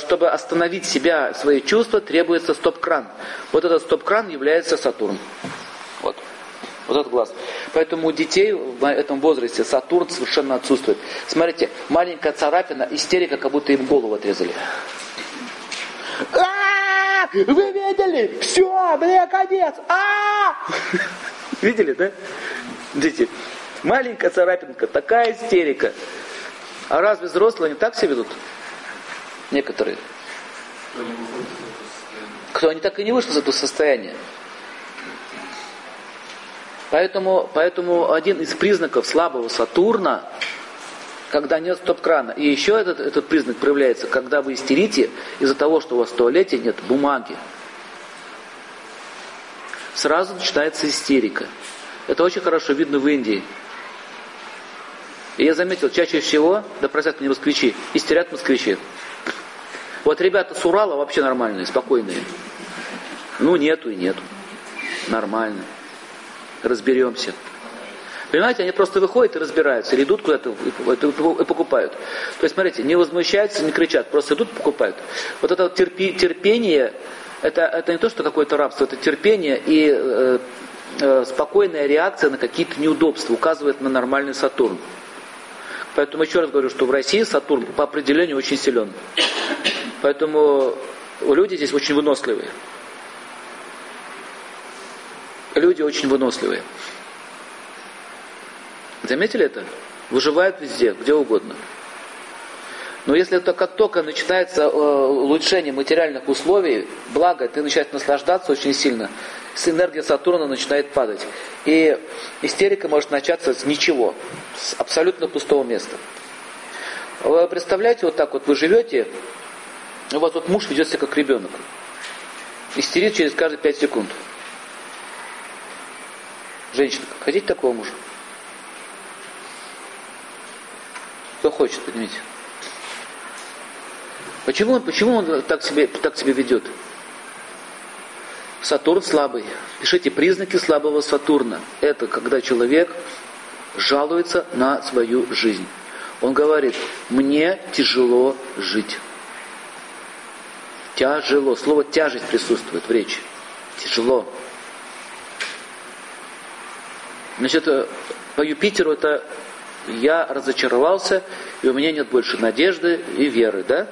чтобы остановить себя, свои чувства, требуется стоп-кран. Вот этот стоп-кран является Сатурн. Вот. Вот этот глаз. Поэтому у детей в этом возрасте Сатурн совершенно отсутствует. Смотрите, маленькая царапина, истерика, как будто им голову отрезали. А-а-а! Вы видели? Все, мне конец! А-а-а! Видели, да? Дети. Маленькая царапинка, такая истерика. А разве взрослые не так себя ведут? Некоторые. Кто они так и не вышли из этого состояния. Поэтому один из признаков слабого Сатурна, когда нет стоп-крана. И еще этот признак проявляется, когда вы истерите из-за того, что у вас в туалете нет бумаги. Сразу начинается истерика. Это очень хорошо видно в Индии. И я заметил, чаще всего, да простят меня москвичи, истерят москвичи. Вот ребята с Урала вообще нормальные, спокойные. Ну нету и нету. Нормально. Разберемся. Понимаете, они просто выходят и разбираются, или идут куда-то и покупают. То есть, смотрите, не возмущаются, не кричат, просто идут и покупают. Вот это вот терпение, это не то, что какое-то рабство, это терпение и спокойная реакция на какие-то неудобства, указывает на нормальный Сатурн. Поэтому еще раз говорю, что в России Сатурн по определению очень силен. Поэтому люди здесь очень выносливые. Люди очень выносливые. Заметили это? Выживают везде, где угодно. Но если как только начинается улучшение материальных условий, благо, ты начинаешь наслаждаться очень сильно, энергия Сатурна начинает падать. И истерика может начаться с ничего, с абсолютно пустого места. Вы представляете, вот так вот вы живете, у вас вот муж ведет себя как ребенок. Истерит через каждые 5 секунд. Женщина, хотите такого мужа? Кто хочет, поднимите. Почему он так себя ведет? Сатурн слабый. Пишите признаки слабого Сатурна. Это когда человек жалуется на свою жизнь. Он говорит, мне тяжело жить. Тяжело. Слово тяжесть присутствует в речи. Тяжело. Значит, по Юпитеру это я разочаровался, и у меня нет больше надежды и веры, да?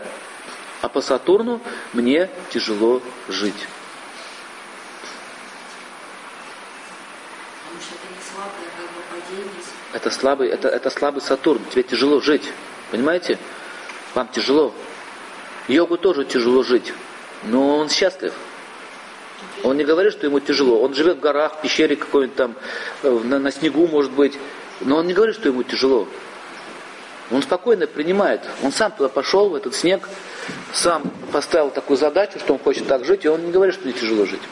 А по Сатурну мне тяжело жить. Потому что это не слабое, это слабый Сатурн. Тебе тяжело жить. Понимаете? Вам тяжело. Йогу тоже тяжело жить. Но он счастлив. Он не говорит, что ему тяжело. Он живет в горах, в пещере какой-нибудь там, на снегу, может быть. Но он не говорит, что ему тяжело. Он спокойно принимает. Он сам туда пошел, в этот снег, сам поставил такую задачу, что он хочет так жить, и он не говорит, что ему тяжело жить.